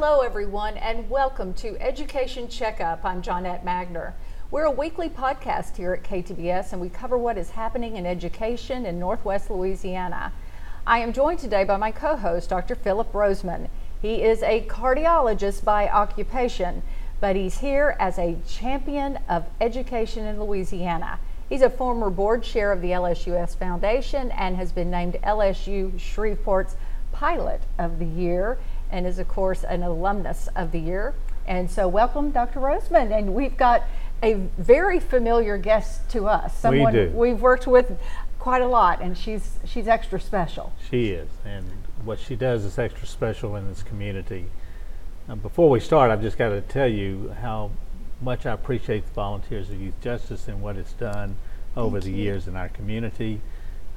Hello everyone and welcome to Education Checkup. I'm Johnette Magner. We're a weekly podcast here at KTBS and we cover what is happening in education in Northwest Louisiana. I am joined today by my co-host, Dr. Philip Rozeman. He is a cardiologist by occupation, but he's here as a champion of education in Louisiana. He's a former board chair of the LSUS Foundation and has been named LSU Shreveport's Pilot of the Year and is, of course, an alumnus of the year. And so welcome, Dr. Rozeman. And we've got a very familiar guest to us, someone we've worked with quite a lot, and she's extra special. She is, and what she does is extra special in this community. Before we start, I've just got to tell you how much I appreciate the Volunteers of Youth Justice and what it's done over the years in our community.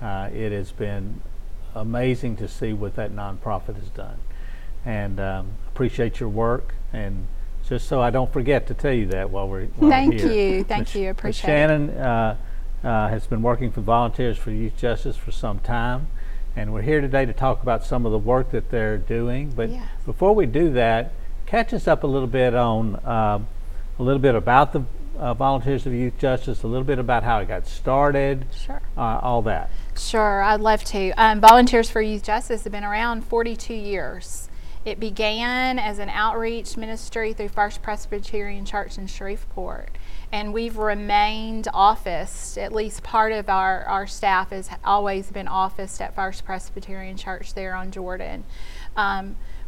It has been amazing to see what that nonprofit has done. And appreciate your work, and just so I don't forget to tell you that while we're here. Thank you, appreciate it. Shannon has been working for Volunteers for Youth Justice for some time, and we're here today to talk about some of the work that they're doing. But before we do that, catch us up a little bit on a little bit about the Volunteers of Youth Justice, a little bit about how it got started, all that. Sure, I'd love to. Volunteers for Youth Justice have been around 42 years. It began as an outreach ministry through First Presbyterian Church in Shreveport, and we've remained officed. At least part of our staff has always been officed at First Presbyterian Church there on Jordan.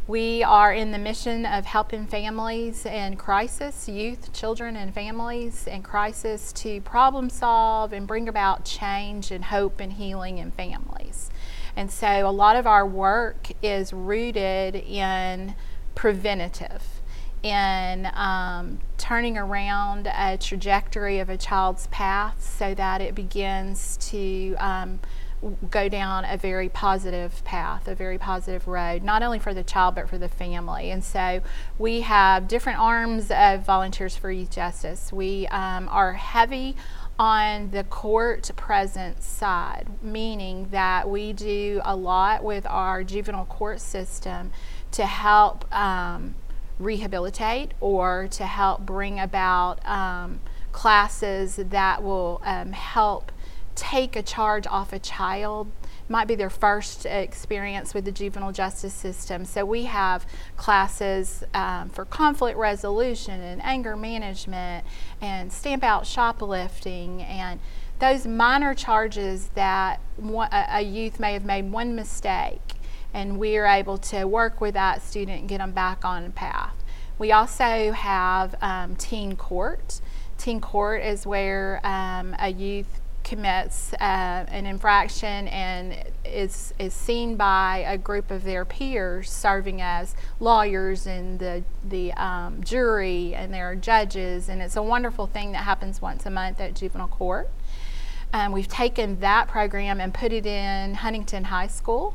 We are in the mission of helping families in crisis, youth, children, and families in crisis to problem solve and bring about change and hope and healing in families. And so a lot of our work is rooted in preventative, in turning around a trajectory of a child's path so that it begins to go down a very positive path, a very positive road, not only for the child but for the family. And so we have different arms of Volunteers for Youth Justice. We are heavy on the court presence side, meaning that we do a lot with our juvenile court system to help rehabilitate or to help bring about classes that will help take a charge off a child. Might be their first experience with the juvenile justice system. So we have classes for conflict resolution and anger management and stamp out shoplifting and those minor charges that a youth may have made one mistake, and we are able to work with that student and get them back on the path. We also have teen court. Teen court is where a youth commits an infraction and is seen by a group of their peers serving as lawyers and the jury, and there are judges, and it's a wonderful thing that happens once a month at juvenile court. We've taken that program and put it in Huntington High School,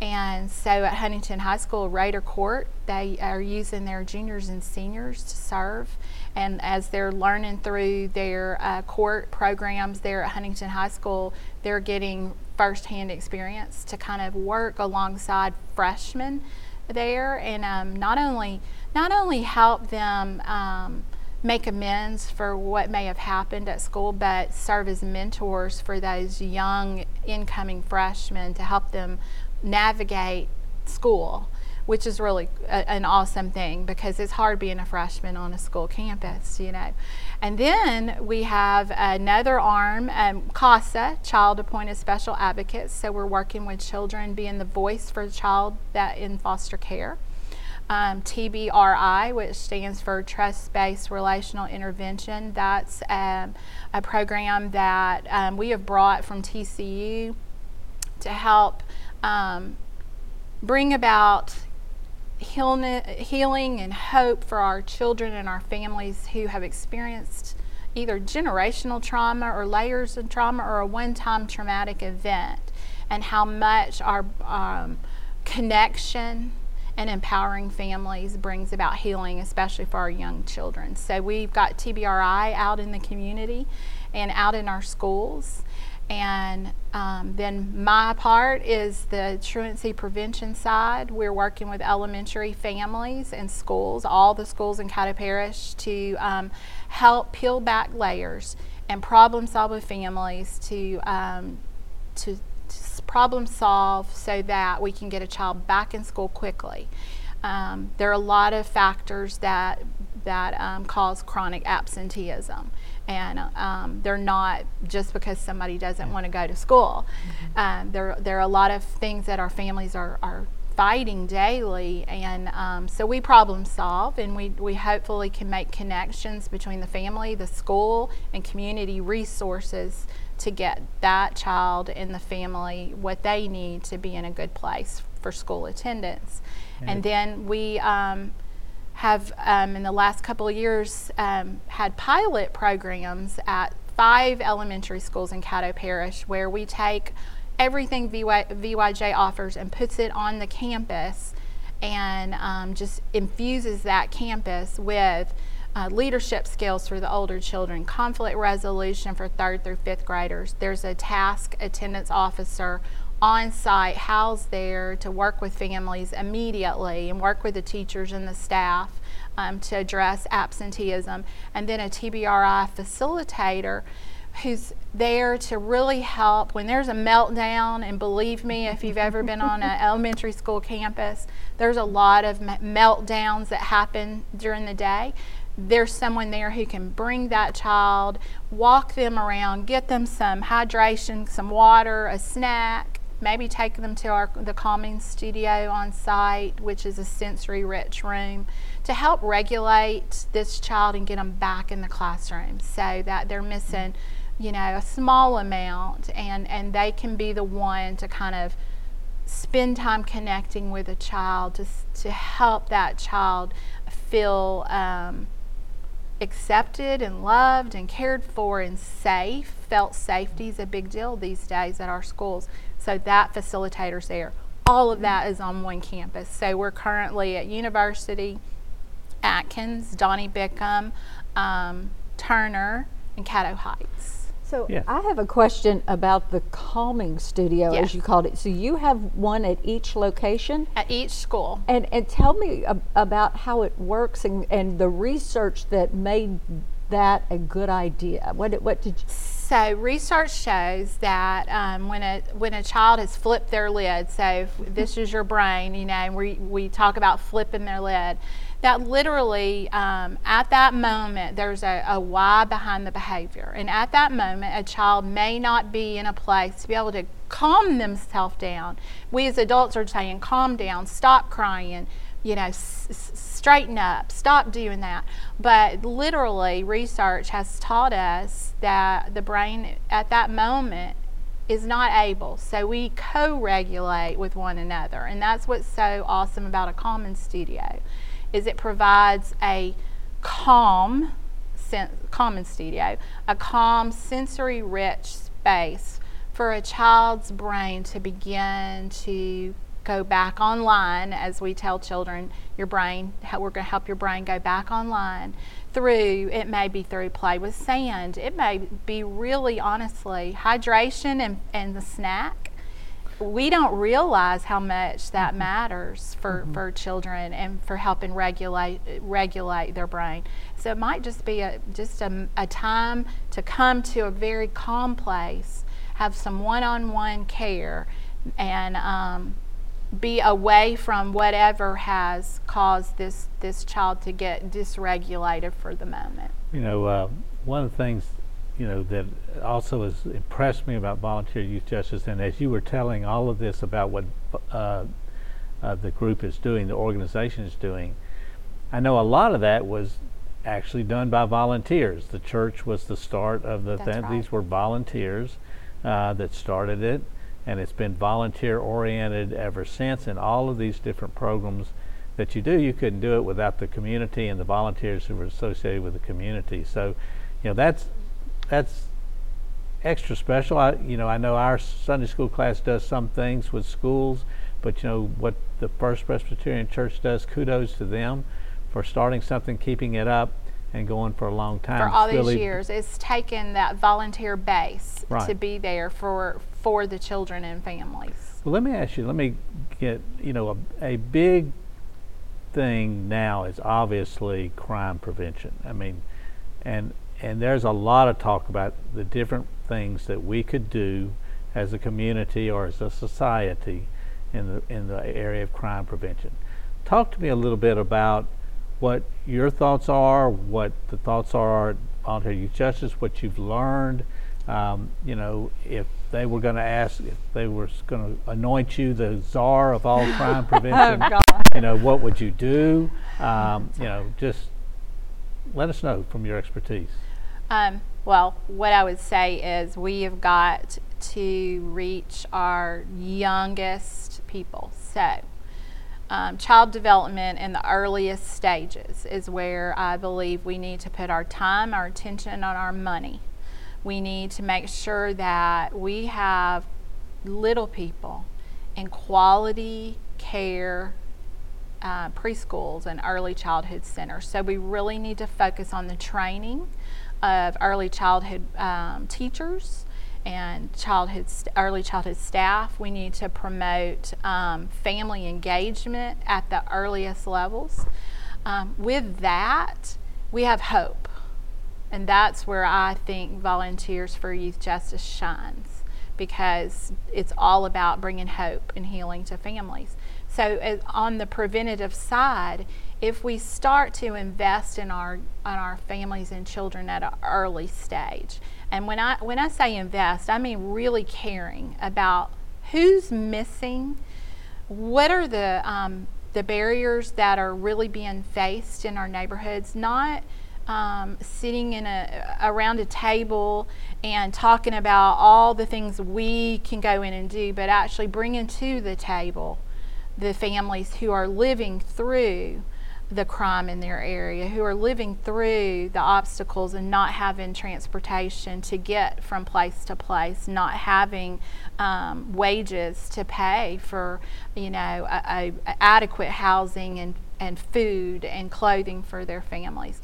and so at Huntington High School, Raider Court, they are using their juniors and seniors to serve. And as they're learning through their court programs there at Huntington High School, they're getting firsthand experience to kind of work alongside freshmen there, and not only help them make amends for what may have happened at school, but serve as mentors for those young incoming freshmen to help them navigate school, which is really an awesome thing because it's hard being a freshman on a school campus, you know. And then we have another arm, CASA, Child Appointed Special Advocates. So we're working with children, being the voice for the child that in foster care. TBRI, which stands for Trust-Based Relational Intervention. That's a program that we have brought from TCU to help bring about healing and hope for our children and our families who have experienced either generational trauma or layers of trauma or a one-time traumatic event, and how much our connection and empowering families brings about healing, especially for our young children. So we've got TBRI out in the community and out in our schools. And then my part is the truancy prevention side. We're working with elementary families and schools, all the schools in Caddo Parish, to help peel back layers and problem solve with families to problem solve so that we can get a child back in school quickly. There are a lot of factors that cause chronic absenteeism. And they're not just because somebody doesn't want to go to school. Mm-hmm. There are a lot of things that our families are fighting daily, and so we problem solve, and we hopefully can make connections between the family, the school, and community resources to get that child and the family what they need to be in a good place for school attendance. Mm-hmm. And then we have in the last couple of years had pilot programs at 5 elementary schools in Caddo Parish, where we take everything VYJ offers and puts it on the campus, and just infuses that campus with leadership skills for the older children, conflict resolution for 3rd through 5th graders. There's a TASC attendance officer on site, housed there, to work with families immediately and work with the teachers and the staff to address absenteeism. And then a TBRI facilitator who's there to really help when there's a meltdown. And believe me, if you've ever been on an elementary school campus, there's a lot of meltdowns that happen during the day. There's someone there who can bring that child, walk them around, get them some hydration, some water, a snack, maybe take them to the calming studio on site, which is a sensory-rich room, to help regulate this child and get them back in the classroom so that they're missing, you know, a small amount, and they can be the one to kind of spend time connecting with a child to help that child feel accepted and loved and cared for and safe. Felt safety is a big deal these days at our schools, so that facilitator's there. All of that is on one campus. So we're currently at University, Atkins, Donnie Bickham, Turner, and Caddo Heights. So yeah. I have a question about the calming studio, yeah, as you called it. So you have one at each location? At each school. And tell me about how it works and the research that made that a good idea. What did you... So research shows that when a child has flipped their lid, so if this is your brain, you know, we talk about flipping their lid, that literally at that moment there's a why behind the behavior. And at that moment, a child may not be in a place to be able to calm themselves down. We as adults are saying, calm down, stop crying, you know, straighten up, stop doing that. But literally, research has taught us that the brain at that moment is not able. So we co-regulate with one another. And that's what's so awesome about a calming studio, is it provides a calm sensory-rich space for a child's brain to begin to go back online. As we tell children, your brain, we're going to help your brain go back online through, it may be through play with sand, it may be really honestly hydration and the snack. We don't realize how much that mm-hmm. matters for children and for helping regulate their brain. So it might just be a time to come to a very calm place, have some one-on-one care, and be away from whatever has caused this child to get dysregulated for the moment. You know, one of the things, you know, that also has impressed me about Volunteer Youth Justice, and as you were telling all of this about what the group is doing, the organization is doing, I know a lot of that was actually done by volunteers. The church was the start of the thing. Right. These were volunteers that started it, and it's been volunteer oriented ever since. And all of these different programs that you do, you couldn't do it without the community and the volunteers who were associated with the community. So, you know, that's extra special. I know our Sunday school class does some things with schools, but you know what the First Presbyterian Church does, kudos to them for starting something, keeping it up, and going for a long time. For all these years, it's taken that volunteer base to be there for the children and families. Well, let me ask you, let me get, you know, a big thing now is obviously crime prevention. I mean, and there's a lot of talk about the different things that we could do as a community or as a society in the area of crime prevention. Talk to me a little bit about what your thoughts are, what the thoughts are at Volunteer Youth Justice, what you've learned. You know, if they were going to ask, if they were going to anoint you the czar of all crime prevention, you know, what would you do? You know, just let us know from your expertise. Well, what I would say is we have got to reach our youngest people. So child development in the earliest stages is where I believe we need to put our time, our attention, and our money. We need to make sure that we have little people in quality care preschools and early childhood centers. So we really need to focus on the training of early childhood teachers and early childhood staff. We need to promote family engagement at the earliest levels. With that, we have hope. And that's where I think Volunteers for Youth Justice shines, because it's all about bringing hope and healing to families. So on the preventative side, if we start to invest in our families and children at an early stage, and when I say invest, I mean really caring about who's missing, what are the barriers that are really being faced in our neighborhoods, not sitting in around a table and talking about all the things we can go in and do, but actually bringing to the table the families who are living through the crime in their area, who are living through the obstacles and not having transportation to get from place to place, not having wages to pay for, you know, a adequate housing and food and clothing for their families.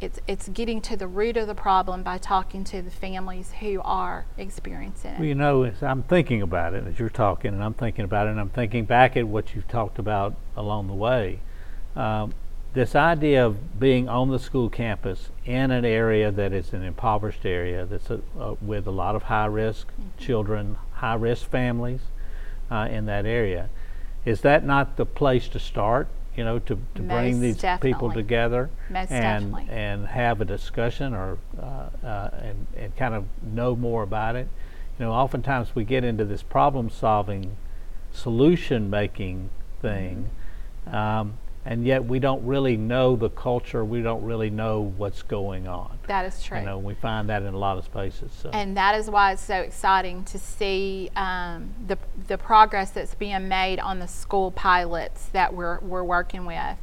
It's getting to the root of the problem by talking to the families who are experiencing it. Well, you know, I'm thinking about it as you're talking, and I'm thinking about it, and I'm thinking back at what you've talked about along the way. This idea of being on the school campus in an area that is an impoverished area, that's with a lot of high-risk children, high-risk families in that area, is that not the place to start? You know, to bring these people together and have a discussion or and kind of know more about it. You know, oftentimes we get into this problem-solving, solution-making thing, and yet we don't really know the culture. We don't really know what's going on. That is true. You know, we find that in a lot of spaces. So. And that is why it's so exciting to see the progress that's being made on the school pilots that we're working with.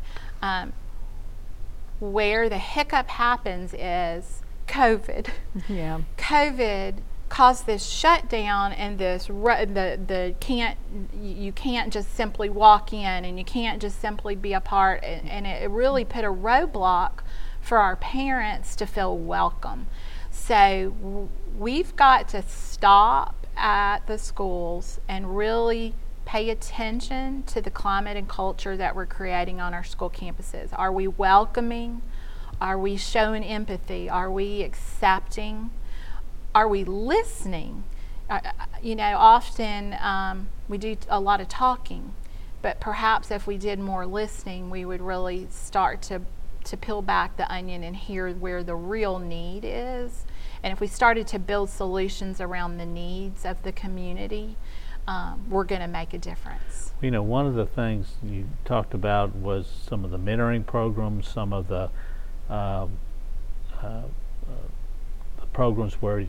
Where the hiccup happens is COVID. Yeah. COVID caused this shutdown and this you can't just simply walk in and you can't just simply be a part, and it really put a roadblock for our parents to feel welcome. So we've got to stop at the schools and really pay attention to the climate and culture that we're creating on our school campuses. Are we welcoming? Are we showing empathy? Are we accepting? Are we listening? You know, often we do a lot of talking, but perhaps if we did more listening, we would really start to peel back the onion and hear where the real need is. And if we started to build solutions around the needs of the community, we're going to make a difference. You know, one of the things you talked about was some of the mentoring programs, some of the programs where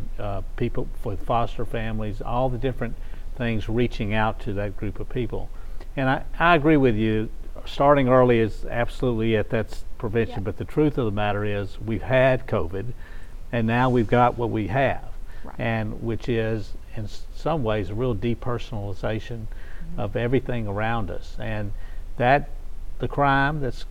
people with foster families, all the different things reaching out to that group of people. And I agree with you, starting early is absolutely it, that's prevention, but the truth of the matter is we've had COVID and now we've got what we have, and which is in some ways a real depersonalization of everything around us. And that the crime that's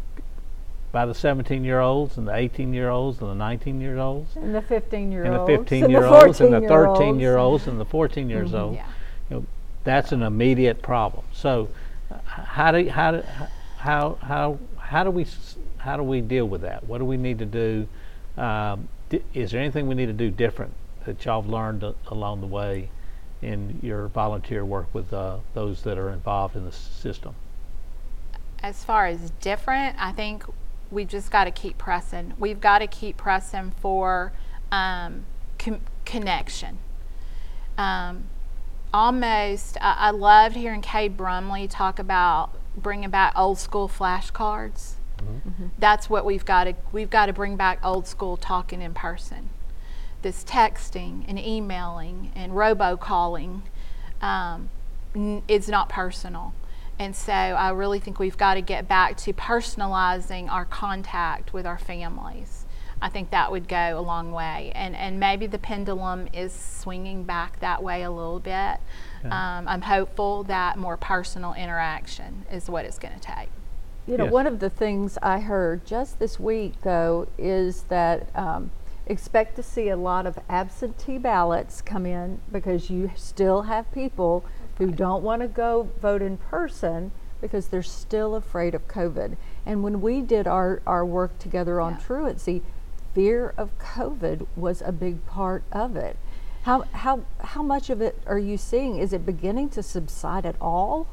by the 17-year-olds and the 18-year-olds and the 19-year-olds. And the 15-year-olds. And the 15-year-olds and the 13-year-olds and the 14-year-olds. Yeah. You know, that's an immediate problem. So how do we deal with that? What do we need to do? Is there anything we need to do different that y'all have learned along the way in your volunteer work with those that are involved in the system? As far as different, I think we just got to keep pressing. We've got to keep pressing for connection. I loved hearing Kay Brumley talk about bringing back old school flashcards. Mm-hmm. Mm-hmm. That's what we've got to bring back, old school talking in person. This texting and emailing and robocalling, it's not personal. And so I really think we've got to get back to personalizing our contact with our families. I think that would go a long way. And maybe the pendulum is swinging back that way a little bit. Yeah. I'm hopeful that more personal interaction is what it's going to take. You know, yes. One of the things I heard just this week, though, is that expect to see a lot of absentee ballots come in, because you still have people who don't want to go vote in person because they're still afraid of COVID. And when we did our work together on truancy, fear of COVID was a big part of it. How much of it are you seeing? Is it beginning to subside at all?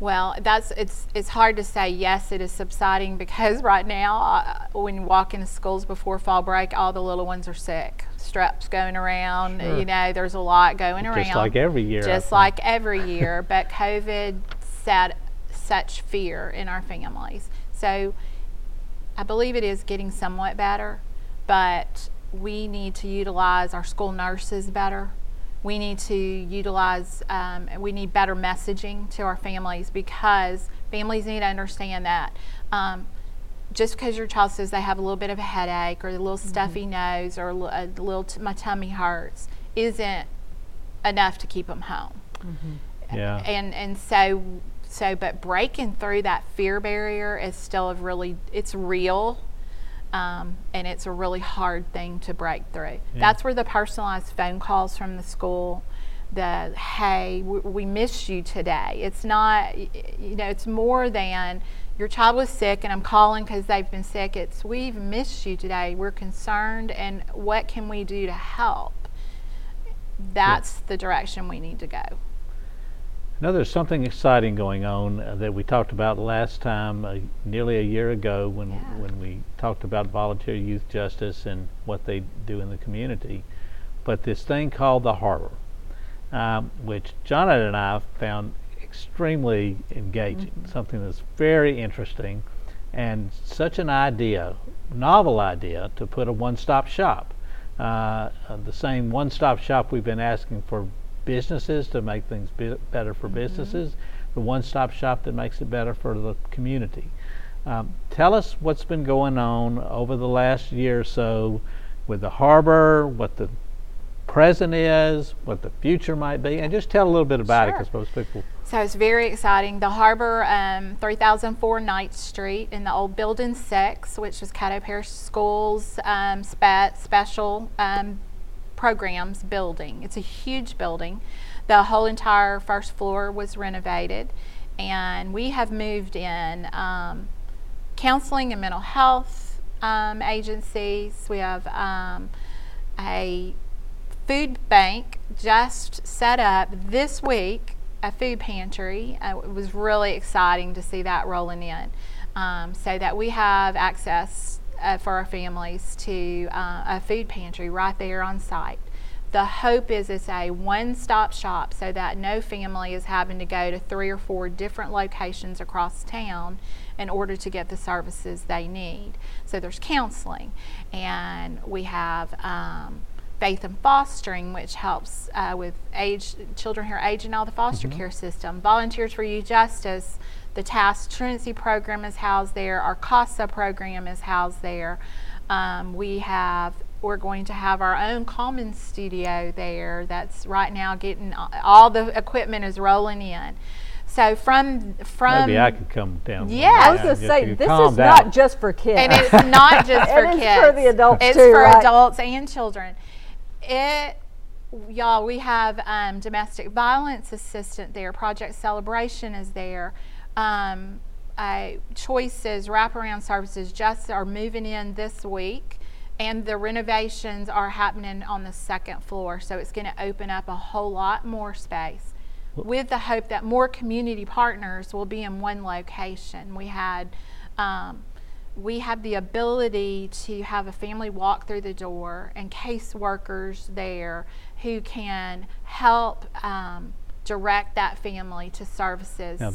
Well, it's hard to say yes, it is subsiding, because right now when you walk into schools before fall break, all the little ones are sick. Strep's going around, sure. You know, there's a lot going around. Just like every year. Just like every year, but COVID set such fear in our families. So I believe it is getting somewhat better, but we need to utilize our school nurses better. We need to utilize, we need better messaging to our families, because families need to understand that just because your child says they have a little bit of a headache or a little stuffy nose or my tummy hurts isn't enough to keep them home. Mm-hmm. Yeah. And so, but breaking through that fear barrier is still it's real. And it's a really hard thing to break through. Yeah. That's where the personalized phone calls from the school, hey, we miss you today. It's not, you know, it's more than your child was sick and I'm calling because they've been sick. It's, we've missed you today. We're concerned, and what can we do to help? That's the direction we need to go. Now, there's something exciting going on that we talked about last time, nearly a year ago, when we talked about volunteer youth justice and what they do in the community. But this thing called The Harbor, which Johnette and I found extremely engaging, something that's very interesting, and such an idea, novel idea, to put a one-stop shop. The same one-stop shop we've been asking for businesses to make things better for businesses, the one-stop shop that makes it better for the community. Tell us what's been going on over the last year or so with The Harbor, what the present is, what the future might be, and just tell a little bit about it, because most people. So it's very exciting. The Harbor, 3004 Knight Street in the old Building 6, which is Caddo Parish Schools special programs building. It's a huge building. The whole entire first floor was renovated, and we have moved in counseling and mental health agencies. We have a food bank just set up this week, a food pantry. It was really exciting to see that rolling in, so that we have access for our families to a food pantry right there on site. The hope is it's a one-stop shop, so that no family is having to go to 3 or 4 different locations across town in order to get the services they need. So there's counseling, and we have Faith and Fostering, which helps with children who are aging out of the foster care system. Volunteers for Youth Justice, the TASC truancy program is housed there. Our CASA program is housed there. We're going to have our own common studio there. That's right now getting all the equipment is rolling in. So from maybe I could come down. Yeah, I was going to say this is not just for kids, and it's not just for kids. It's for the adults It's for adults and children. Y'all, we have domestic violence assistant there. Project Celebration is there. Choices wraparound services just are moving in this week, and the renovations are happening on the second floor. So it's going to open up a whole lot more space, with the hope that more community partners will be in one location. We have the ability to have a family walk through the door and caseworkers there who can help direct that family to services. Now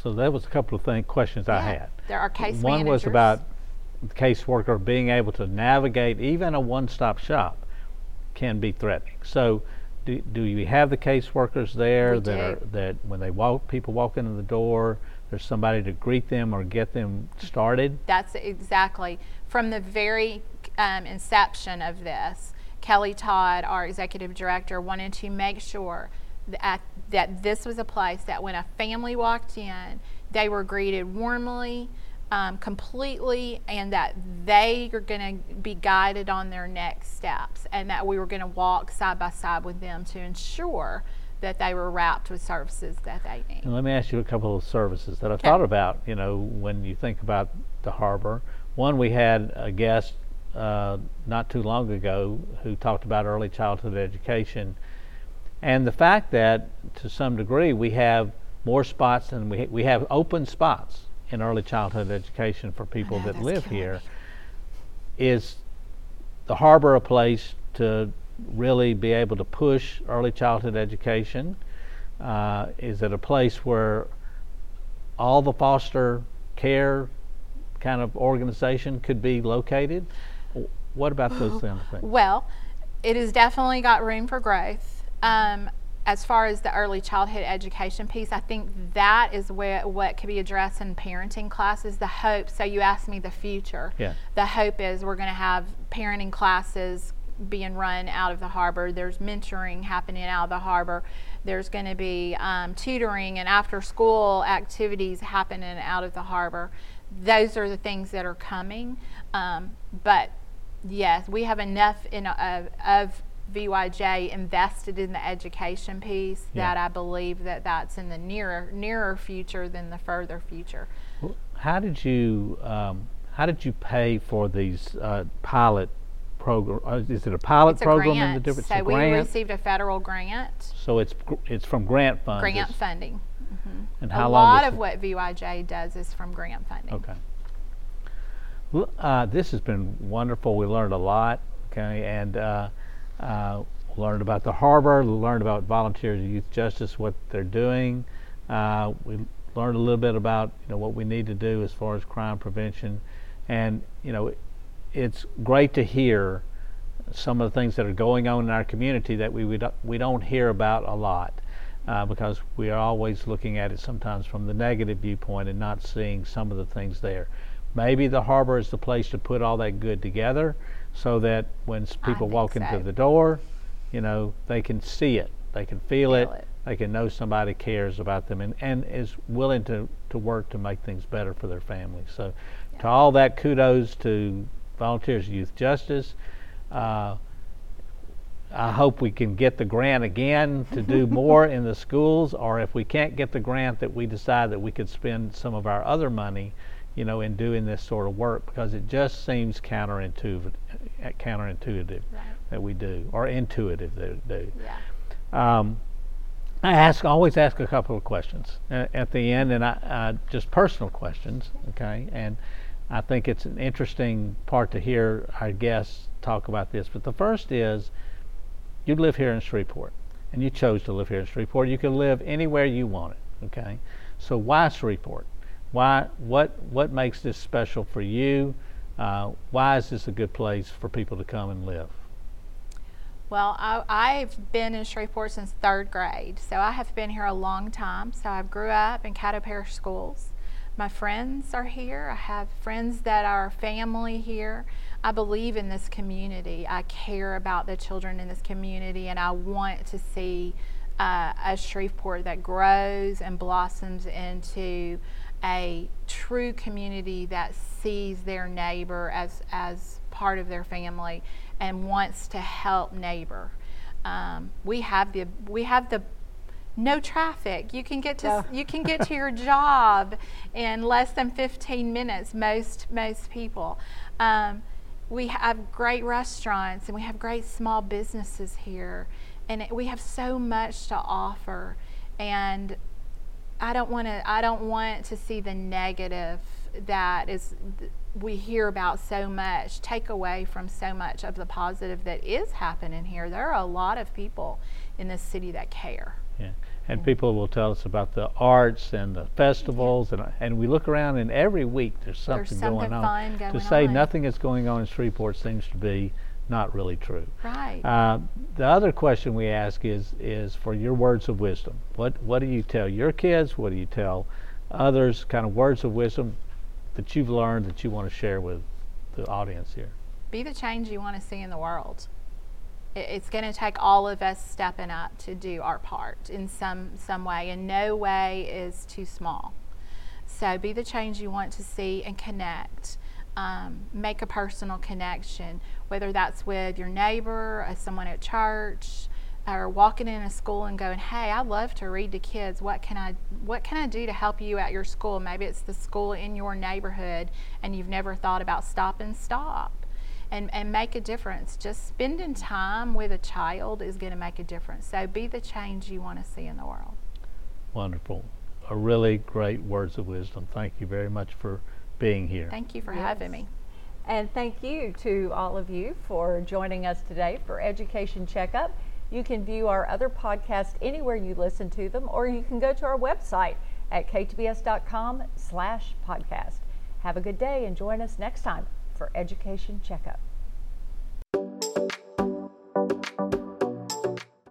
so there was a couple of questions I had. There are case managers. One was about the caseworker being able to navigate, even a one-stop shop can be threatening. So do you have the caseworkers there that when people walk into the door, there's somebody to greet them or get them started? That's exactly. From the very inception of this, Kelly Todd, our executive director, wanted to make sure that this was a place that when a family walked in, they were greeted warmly, completely, and that they are going to be guided on their next steps, and that we were going to walk side by side with them to ensure that they were wrapped with services that they need. And let me ask you a couple of services that I thought about, when you think about the Harbor. One, we had a guest not too long ago who talked about early childhood education, and the fact that to some degree we have more spots than we have open spots in early childhood education for people that live here. Is the Harbor a place to really be able to push early childhood education? Is it a place where all the foster care kind of organization could be located? What about those kind of things? Well, it has definitely got room for growth. As far as the early childhood education piece, I think that is where what could be addressed in parenting classes. The hope, so you asked me the future. Yeah. The hope is we're going to have parenting classes being run out of the Harbor. There's mentoring happening out of the Harbor. There's going to be tutoring and after school activities happening out of the Harbor. Those are the things that are coming. But yes, we have enough of VYJ invested in the education piece that I believe that's in the nearer future than the further future. How did you pay for these pilot program? Is it a pilot program? Grant. So we received a federal grant. So it's from grant funds. Grant funding. Mm-hmm. And how long? A lot of what VYJ does is from grant funding. Okay. This has been wonderful. We learned a lot. Okay, and. Learned about the Harbor, learned about Volunteers for Youth Justice, what they're doing. We learned a little bit about what we need to do as far as crime prevention, and it's great to hear some of the things that are going on in our community that we don't hear about a lot, because we are always looking at it sometimes from the negative viewpoint and not seeing some of the things there. Maybe the Harbor is the place to put all that good together, so that when people walk into the door, they can see it, they can feel it, they can know somebody cares about them and is willing to work to make things better for their families. So to all that, kudos to Volunteers for Youth Justice. I hope we can get the grant again to do more in the schools, or if we can't get the grant, that we decide that we could spend some of our other money in doing this sort of work, because it just seems counterintuitive that we do, or intuitive that we do. Yeah. I always ask a couple of questions at the end, and just personal questions, okay? And I think it's an interesting part to hear our guests talk about this. But the first is, you live here in Shreveport, and you chose to live here in Shreveport. You can live anywhere you wanted, okay? So why Shreveport? Why? What makes this special for you? Why is this a good place for people to come and live? Well, I've been in Shreveport since 3rd grade, so I have been here a long time. So I grew up in Caddo Parish schools. My friends are here. I have friends that are family here. I believe in this community. I care about the children in this community, and I want to see a Shreveport that grows and blossoms into a true community that sees their neighbor as part of their family and wants to help neighbor. We have the no traffic. You can get to your job in less than 15 minutes. Most people. We have great restaurants and we have great small businesses here, and we have so much to offer. And I don't want to see the negative that is we hear about so much, take away from so much of the positive that is happening here. There are a lot of people in this city that care. Yeah. And mm-hmm. people will tell us about the arts and the festivals, yeah. and we look around and every week there's something going on. To say nothing is going on in Shreveport seems to be not really true. Right. The other question we ask is for your words of wisdom. What do you tell your kids? What do you tell others? Kind of words of wisdom that you've learned that you want to share with the audience here. Be the change you want to see in the world. It's going to take all of us stepping up to do our part in some way, and no way is too small. So be the change you want to see and connect. Make a personal connection, whether that's with your neighbor, someone at church, or walking in a school and going, hey, I love to read to kids. What can I do to help you at your school? Maybe it's the school in your neighborhood and you've never thought about Stop and Stop. And make a difference. Just spending time with a child is going to make a difference. So be the change you want to see in the world. Wonderful. A really great words of wisdom. Thank you very much for being here. Thank you for having me. And thank you to all of you for joining us today for Education Checkup. You can view our other podcasts anywhere you listen to them, or you can go to our website at ktbs.com/podcast. Have a good day and join us next time for Education Checkup.